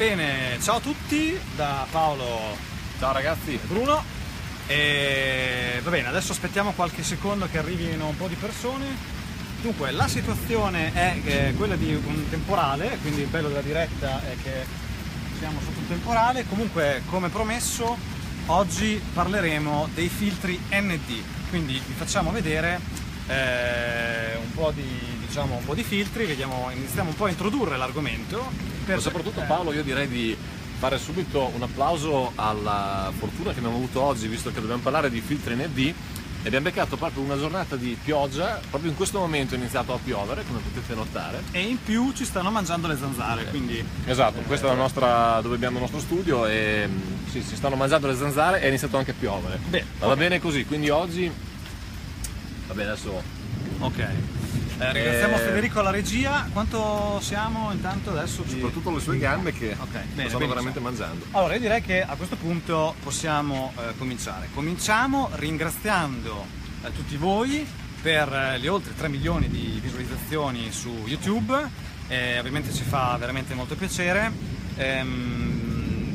Bene, ciao a tutti da Paolo. Ciao ragazzi. Bruno. E va bene, adesso aspettiamo qualche secondo che arrivino un po' di persone. Dunque, la situazione è quella di un temporale, quindi il bello della diretta è che siamo sotto un temporale. Comunque, come promesso, oggi parleremo dei filtri ND, quindi vi facciamo vedere un po' di filtri, iniziamo un po' a introdurre l'argomento. Soprattutto Paolo, io direi di fare subito un applauso alla fortuna che abbiamo avuto oggi, visto che dobbiamo parlare di filtri ND. E abbiamo beccato proprio una giornata di pioggia, proprio in questo momento è iniziato a piovere, come potete notare. E in più ci stanno mangiando le zanzare, quindi... Esatto, questa è la nostra, dove abbiamo il nostro studio, e sì, si stanno mangiando le zanzare e è iniziato anche a piovere. Beh, okay. Va bene così, quindi oggi... Va bene, adesso... Ok. Ringraziamo Federico alla regia. Quanto siamo intanto adesso? Soprattutto le sue gambe che stanno veramente mangiando. Allora io direi che a questo punto possiamo cominciare. Cominciamo ringraziando tutti voi per le oltre 3 milioni di visualizzazioni su YouTube. Ovviamente ci fa veramente molto piacere.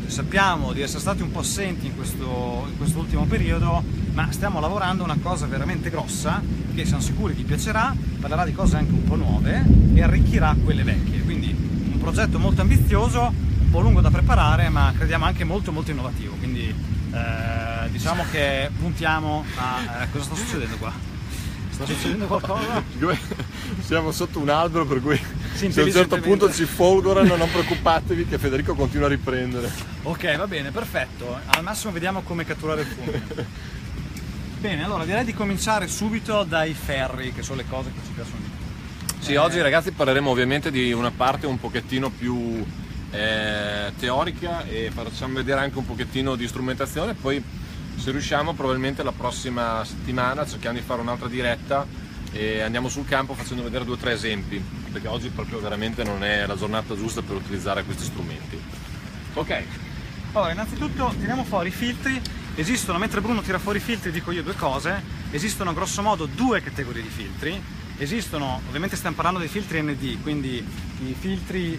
Sappiamo di essere stati un po' assenti in quest'ultimo periodo, ma stiamo lavorando una cosa veramente grossa che siamo sicuri vi piacerà, parlerà di cose anche un po' nuove e arricchirà quelle vecchie, quindi un progetto molto ambizioso, un po' lungo da preparare, ma crediamo anche molto molto innovativo, quindi diciamo che puntiamo a... cosa sta succedendo qua? Sta succedendo qualcosa? Siamo sotto un albero, per cui se a un certo punto ci folgorano non preoccupatevi che Federico continua a riprendere. Ok, va bene, perfetto, al massimo vediamo come catturare il fumo. Bene, allora direi di cominciare subito dai ferri, che sono le cose che ci piacciono di più. Sì, oggi ragazzi parleremo ovviamente di una parte un pochettino più teorica e facciamo vedere anche un pochettino di strumentazione, poi se riusciamo probabilmente la prossima settimana cerchiamo di fare un'altra diretta e andiamo sul campo facendo vedere 2 o 3 esempi, perché oggi proprio veramente non è la giornata giusta per utilizzare questi strumenti. Ok. Allora, innanzitutto tiriamo fuori i filtri. Esistono, mentre Bruno tira fuori i filtri dico io 2 cose, esistono grosso modo 2 categorie di filtri, esistono, ovviamente stiamo parlando dei filtri ND, quindi i filtri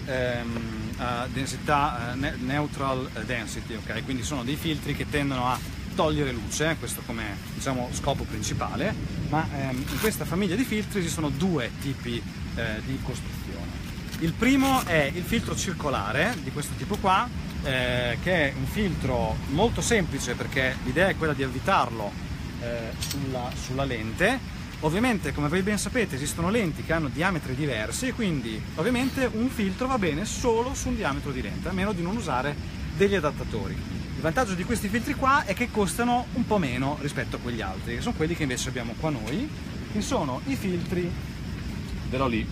densità neutral density, ok? Quindi sono dei filtri che tendono a togliere luce, questo come diciamo scopo principale, ma in questa famiglia di filtri esistono 2 tipi di costruzione. Il primo è il filtro circolare di questo tipo qua, che è un filtro molto semplice perché l'idea è quella di avvitarlo sulla lente. Ovviamente, come voi ben sapete, esistono lenti che hanno diametri diversi e quindi ovviamente un filtro va bene solo su un diametro di lente, a meno di non usare degli adattatori. Il vantaggio di questi filtri qua è che costano un po' meno rispetto a quegli altri, che sono quelli che invece abbiamo qua noi, che sono i filtri della Lee,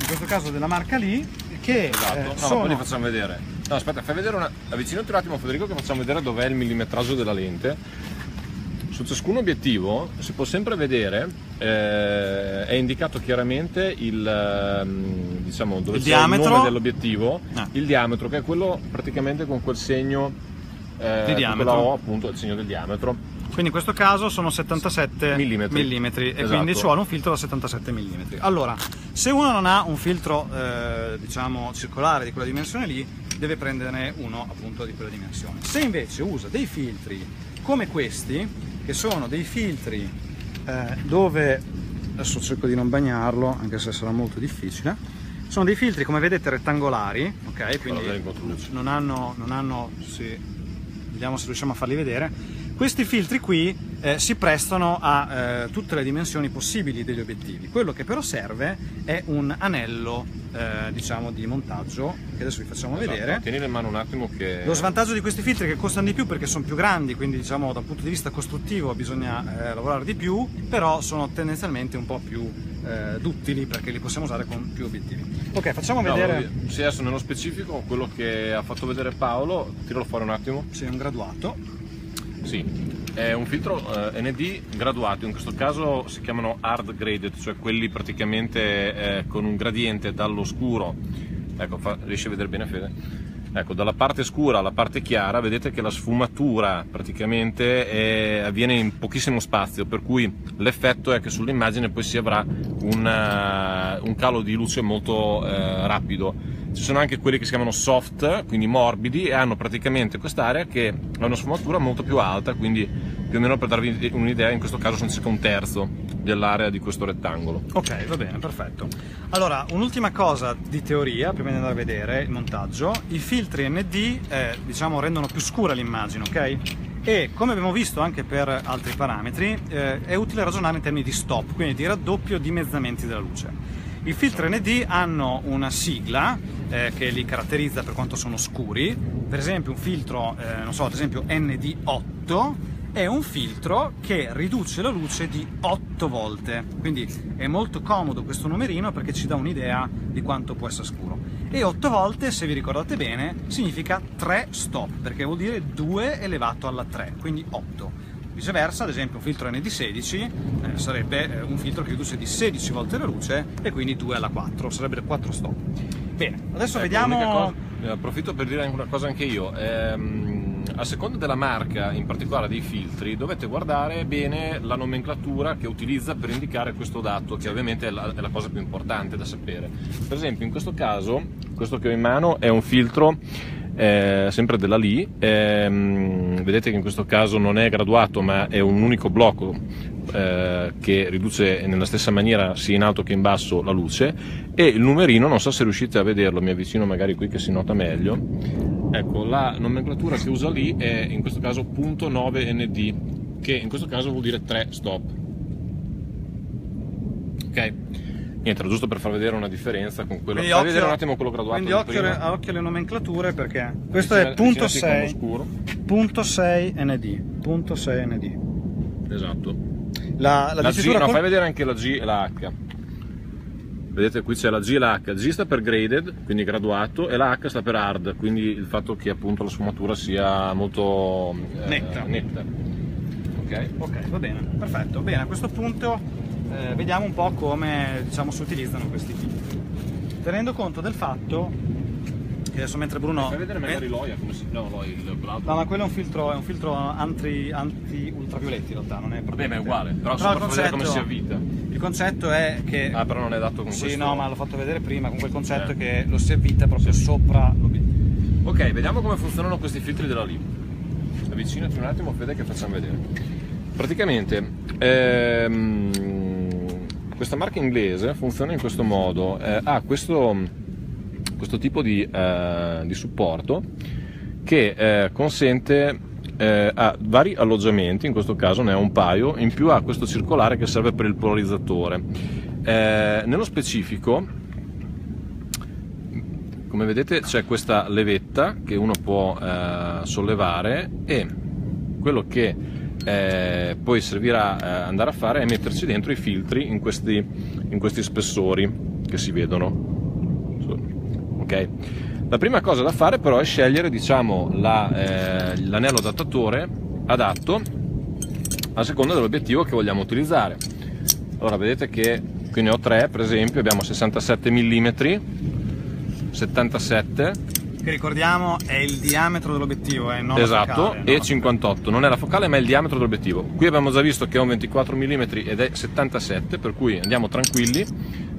in questo caso della marca Lee, che poi li facciamo vedere. No, aspetta, fai vedere avvicinati un attimo Federico, che facciamo vedere dov'è il millimetraggio della lente. Su ciascun obiettivo si può sempre vedere, è indicato chiaramente dove c'è il nome dell'obiettivo, il diametro, che è quello praticamente con quel segno di diametro. O appunto il segno del diametro. Quindi in questo caso sono 77 mm, esatto. E quindi ci vuole un filtro da 77 mm. Allora, se uno non ha un filtro circolare di quella dimensione lì, deve prenderne uno appunto di quella dimensione. Se invece usa dei filtri come questi, che sono dei filtri dove, adesso cerco di non bagnarlo, anche se sarà molto difficile, sono dei filtri come vedete rettangolari, ok? Quindi non hanno sì, vediamo se riusciamo a farli vedere. Questi filtri qui si prestano a tutte le dimensioni possibili degli obiettivi. Quello che però serve è un anello di montaggio, che adesso vi facciamo vedere. Tienile in mano un attimo, che lo svantaggio di questi filtri è che costano di più perché sono più grandi, quindi da un punto di vista costruttivo bisogna lavorare di più, però sono tendenzialmente un po' più duttili perché li possiamo usare con più obiettivi. Ok, facciamo vedere se adesso nello specifico quello che ha fatto vedere Paolo. Tiralo fuori un attimo. Sì, è un graduato. Sì, è un filtro ND graduato, in questo caso si chiamano hard graded, cioè quelli praticamente con un gradiente dall'oscuro, riesci a vedere bene Fede? Ecco, dalla parte scura alla parte chiara, vedete che la sfumatura praticamente avviene in pochissimo spazio, per cui l'effetto è che sull'immagine poi si avrà un calo di luce molto rapido. ci sono anche quelli che si chiamano soft, quindi morbidi, e hanno praticamente quest'area che ha una sfumatura molto più alta, quindi più o meno, per darvi un'idea, in questo caso sono circa un terzo dell'area di questo rettangolo. Ok, va bene, perfetto. Allora, un'ultima cosa di teoria prima di andare a vedere il montaggio: i filtri ND diciamo rendono più scura l'immagine, ok? E come abbiamo visto anche per altri parametri, è utile ragionare in termini di stop, quindi di raddoppio, dimezzamenti della luce. I filtri ND hanno una sigla che li caratterizza per quanto sono scuri. Per esempio un filtro, non so, ad esempio ND8 è un filtro che riduce la luce di 8 volte, quindi è molto comodo questo numerino perché ci dà un'idea di quanto può essere scuro. E 8 volte, se vi ricordate bene, significa 3 stop, perché vuol dire 2 elevato alla 3, quindi 8. Viceversa, ad esempio, un filtro ND16 sarebbe un filtro che riduce di 16 volte la luce e quindi 2 alla 4, sarebbero 4 stop. Bene, adesso vediamo... Cosa, approfitto per dire una cosa anche io. A seconda della marca, in particolare dei filtri, dovete guardare bene la nomenclatura che utilizza per indicare questo dato, che ovviamente è la cosa più importante da sapere. Per esempio, in questo caso, questo che ho in mano è un filtro sempre della Lee, vedete che in questo caso non è graduato, ma è un unico blocco che riduce nella stessa maniera sia in alto che in basso la luce, e il numerino, non so se riuscite a vederlo, mi avvicino magari qui che si nota meglio, ecco, la nomenclatura che usa Lee è in questo caso .9 ND, che in questo caso vuol dire 3 stop. Ok, niente, giusto per far vedere una differenza con quello. Fai vedere un attimo quello graduato. Quindi occhio alle nomenclature, perché questo è .6 ND. Esatto. La G, no, fai vedere anche la G e la H. Vedete, qui c'è la G e la H. G sta per graded, quindi graduato, e la H sta per hard, quindi il fatto che appunto la sfumatura sia molto netta. Ok, va bene, perfetto. Bene, a questo punto vediamo un po' come, diciamo, si utilizzano questi filtri, tenendo conto del fatto che adesso, mentre Bruno... Fai vedere magari l'OIA, come si chiama l'OIA? No, ma quello è un filtro anti-ultravioletti, in realtà non è proprio... Beh, ma è uguale, però solo per vedere come si avvita. Il concetto è che... Ah, però non è dato con... Sì, questo... no, ma l'ho fatto vedere prima, con quel concetto che lo si avvita proprio sopra l'obiettivo. Ok, vediamo come funzionano questi filtri della Lee. Avvicinati un attimo, Fede, che facciamo vedere. Praticamente... questa marca inglese funziona in questo modo, ha questo tipo di supporto che consente a vari alloggiamenti, in questo caso ne ha un paio, in più ha questo circolare che serve per il polarizzatore. Nello specifico, come vedete, c'è questa levetta che uno può sollevare, e quello che poi servirà andare a fare è metterci dentro i filtri in questi spessori che si vedono. Ok, la prima cosa da fare però è scegliere, diciamo, l'anello adattatore adatto a seconda dell'obiettivo che vogliamo utilizzare. Allora, vedete che qui ne ho 3, per esempio, abbiamo 67 mm 77, che ricordiamo è il diametro dell'obiettivo, non la focale. Esatto, e 58, non è la focale ma è il diametro dell'obiettivo. Qui abbiamo già visto che è un 24 mm ed è 77, per cui andiamo tranquilli,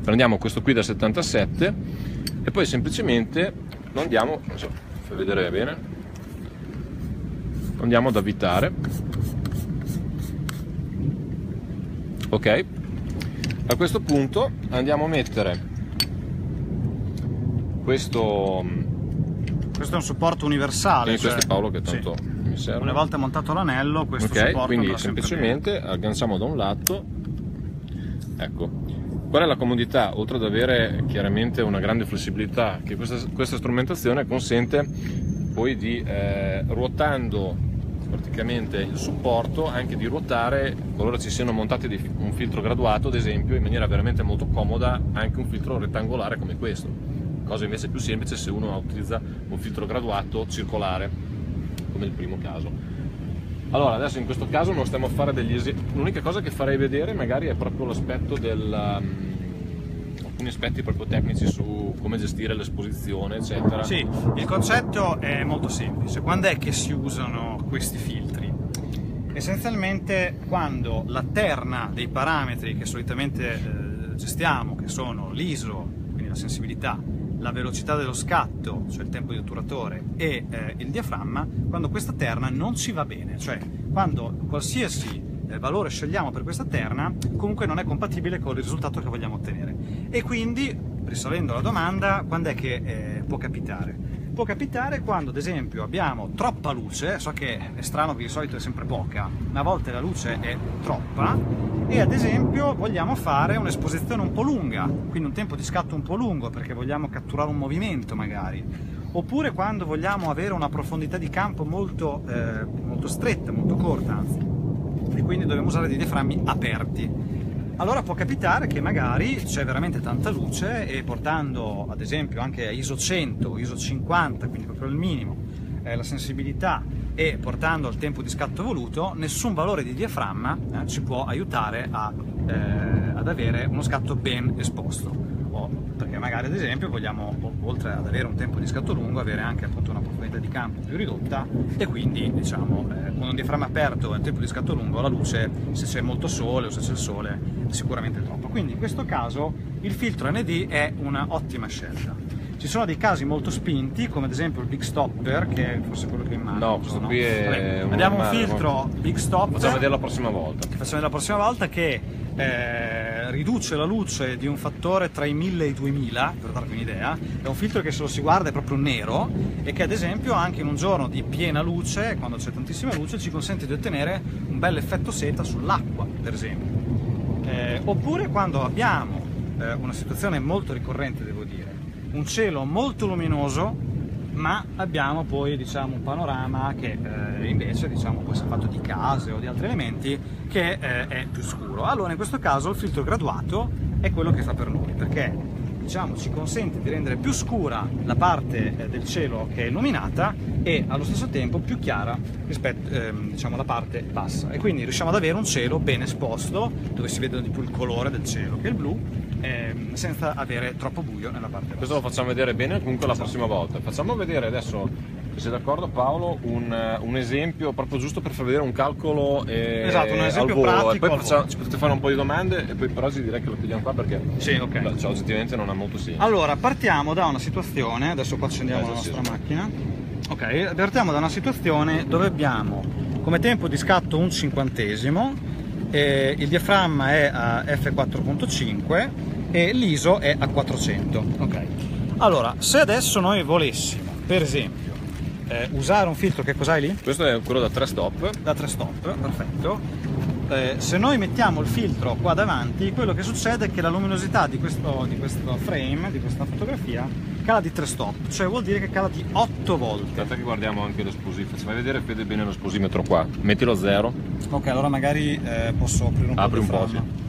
prendiamo questo qui da 77 e poi semplicemente lo andiamo, non so, fai vedere bene, lo andiamo ad avvitare. Ok, a questo punto andiamo a mettere questo è un supporto universale. E questo è Paolo che tanto mi serve. Una volta montato l'anello, questo supporto... Quindi semplicemente agganciamo da un lato. Ecco, qual è la comodità? Oltre ad avere chiaramente una grande flessibilità che questa strumentazione consente, poi di ruotando praticamente il supporto, anche di ruotare, qualora ci siano montati un filtro graduato, ad esempio, in maniera veramente molto comoda, anche un filtro rettangolare come questo. Cosa invece più semplice se uno utilizza un filtro graduato circolare, come il primo caso. Allora, adesso in questo caso non stiamo a fare degli esempi. L'unica cosa che farei vedere magari è proprio l'aspetto alcuni aspetti proprio tecnici su come gestire l'esposizione, eccetera. Sì, il concetto è molto semplice. Quando è che si usano questi filtri? Essenzialmente quando la terna dei parametri che solitamente gestiamo, che sono l'ISO, quindi la sensibilità, la velocità dello scatto, cioè il tempo di otturatore, e il diaframma, quando questa terna non ci va bene, cioè quando qualsiasi valore scegliamo per questa terna comunque non è compatibile con il risultato che vogliamo ottenere. E quindi, risolvendo la domanda, quando è che può capitare? Può capitare quando ad esempio abbiamo troppa luce, so che è strano che di solito è sempre poca, ma a volte la luce è troppa, e ad esempio vogliamo fare un'esposizione un po' lunga, quindi un tempo di scatto un po' lungo perché vogliamo catturare un movimento magari, oppure quando vogliamo avere una profondità di campo molto, molto stretta, molto corta anzi, e quindi dobbiamo usare dei diaframmi aperti. Allora può capitare che magari c'è veramente tanta luce e portando ad esempio anche a ISO 100, ISO 50, quindi proprio al minimo, la sensibilità e portando al tempo di scatto voluto, nessun valore di diaframma ci può aiutare ad avere uno scatto ben esposto, perché magari ad esempio vogliamo, oltre ad avere un tempo di scatto lungo, avere anche appunto una profondità di campo più ridotta, e quindi diciamo con un diaframma aperto e un tempo di scatto lungo la luce, se c'è molto sole o se c'è il sole, è sicuramente troppo. Quindi in questo caso il filtro ND è un'ottima scelta. Ci sono dei casi molto spinti, come ad esempio il big stopper, che è forse quello che è in mano. No, questo no? Qui è... Abbiamo un filtro big stopper. Facciamo vedere la prossima volta. Facciamo la prossima volta che riduce la luce di un fattore tra i 1000 e i 2000, per darvi un'idea. È un filtro che se lo si guarda è proprio nero e che ad esempio anche in un giorno di piena luce, quando c'è tantissima luce, ci consente di ottenere un bel effetto seta sull'acqua, per esempio. Oppure quando abbiamo una situazione molto ricorrente, devo dire, un cielo molto luminoso ma abbiamo poi diciamo un panorama che invece diciamo poi si è fatto di case o di altri elementi che è più scuro. Allora in questo caso il filtro graduato è quello che fa per noi, perché diciamo ci consente di rendere più scura la parte del cielo che è illuminata e allo stesso tempo più chiara rispetto diciamo alla parte bassa, e quindi riusciamo ad avere un cielo ben esposto dove si vede di più il colore del cielo, che è il blu, senza avere troppo buio nella parte bassa. Questo lo facciamo vedere bene comunque la prossima volta. Facciamo vedere adesso, se sei d'accordo Paolo, un esempio proprio giusto per far vedere un calcolo esatto, un esempio al volo, e poi facciamo, ci potete fare un po' di domande e poi però ci direi che lo chiudiamo qua perché sì, okay. Cioè, oggettivamente non ha molto senso. Allora partiamo da una situazione, adesso qua accendiamo la nostra macchina, ok, partiamo da una situazione dove abbiamo come tempo di scatto un 50°, il diaframma è a f4.5 e l'ISO è a 400. Okay. Allora, se adesso noi volessimo, per esempio, usare un filtro, che cos'hai lì? Questo è quello da 3 stop. Da 3 stop, perfetto. Se noi mettiamo il filtro qua davanti, quello che succede è che la luminosità di questo frame, di questa fotografia, cala di 3 stop, cioè vuol dire che cala di 8 volte. Aspetta che guardiamo anche lo sposimetro, se vai a vedere vede bene lo sposimetro qua, mettilo a 0. Ok, allora magari posso aprire un po'. Apri un po'.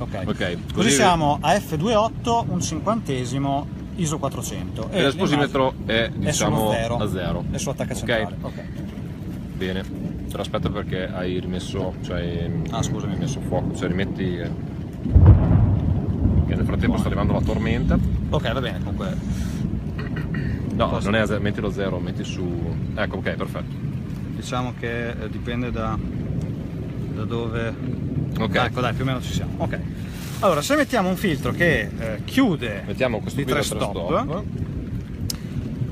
Okay. Okay, così siamo a f2.8, un 50°, ISO 400. E l'esposimetro è diciamo a 0. È su attacca centrale. Okay. Ok. Bene, te lo aspetto perché hai rimesso, cioè scusami, hai messo fuoco, cioè rimetti che nel frattempo sta arrivando la tormenta. Ok, va bene, comunque. No, non è a 0, mettilo a 0, metti su. Ecco, ok, perfetto. Diciamo che dipende da dove. Ok, ecco dai, più o meno ci siamo. Ok, allora se mettiamo un filtro che chiude, mettiamo questo di 3 stop,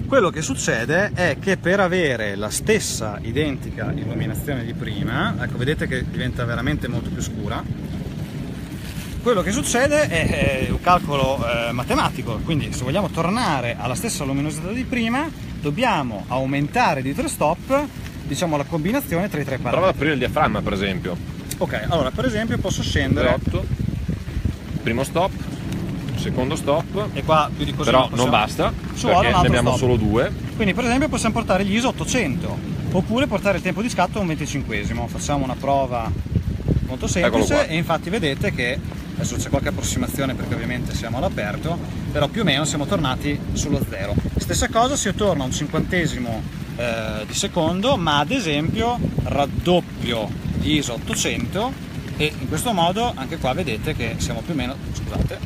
quello che succede è che per avere la stessa identica illuminazione di prima, ecco vedete che diventa veramente molto più scura, quello che succede è un calcolo matematico, quindi se vogliamo tornare alla stessa luminosità di prima dobbiamo aumentare di 3 stop diciamo la combinazione tra i tre parametri. Prova ad aprire il diaframma per esempio. Ok, allora per esempio posso scendere 8, primo stop, secondo stop, e qua più di così però non basta perché ne abbiamo solo 2, quindi per esempio possiamo portare gli ISO 800 oppure portare il tempo di scatto a un 25°. Facciamo una prova molto semplice e infatti vedete che adesso c'è qualche approssimazione perché ovviamente siamo all'aperto, però più o meno siamo tornati sullo 0. Stessa cosa se io torno a un 50° di secondo, ma ad esempio raddoppio di ISO 800, e in questo modo anche qua vedete che siamo più o meno, scusate,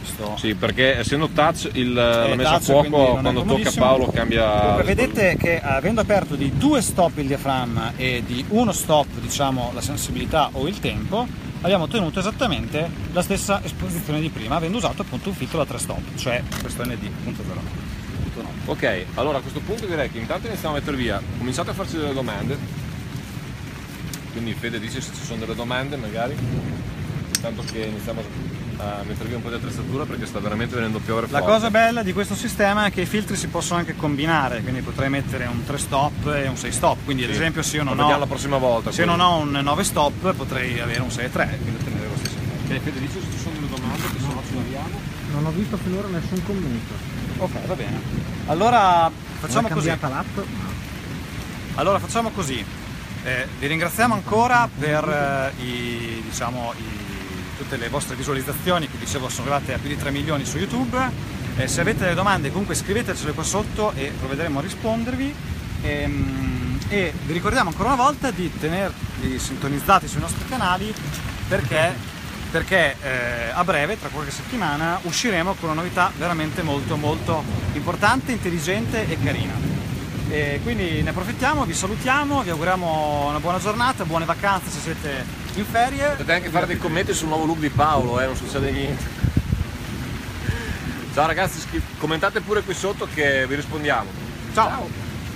questo... Sì, perché essendo touch la messa a fuoco quando tocca Paolo cambia. Vedete che avendo aperto di 2 stop il diaframma e di 1 stop diciamo la sensibilità o il tempo, abbiamo ottenuto esattamente la stessa esposizione di prima, avendo usato appunto un filtro da 3 stop, cioè questo ND.09. Ok, allora a questo punto direi che intanto iniziamo a mettere via, cominciate a farci delle domande, quindi Fede dice se ci sono delle domande magari, intanto che iniziamo a mettere via un po' di attrezzatura perché sta veramente venendo a piovere forte. La cosa bella di questo sistema è che i filtri si possono anche combinare, quindi potrei mettere un 3 stop e un 6 stop, quindi sì, ad esempio se io non ho la prossima volta, se non ho un 9 stop potrei avere un 6 e 3, quindi ottenere lo stesso. Ok, Fede dice se ci sono delle domande, che se no ci andiamo. Non ho visto finora nessun commento. Ok, va bene. Allora facciamo così. Allora facciamo così. Vi ringraziamo ancora per tutte le vostre visualizzazioni che dicevo sono arrivate a più di 3 milioni su YouTube. Se avete delle domande comunque scrivetecele qua sotto e provvederemo a rispondervi. E vi ricordiamo ancora una volta di tenervi sintonizzati sui nostri canali perché a breve, tra qualche settimana, usciremo con una novità veramente molto importante, intelligente e carina. E quindi ne approfittiamo, vi salutiamo, vi auguriamo una buona giornata, buone vacanze se siete in ferie. Potete anche fare dei commenti sul nuovo look di Paolo, non succede niente. Ciao ragazzi, commentate pure qui sotto che vi rispondiamo. Ciao! Ciao.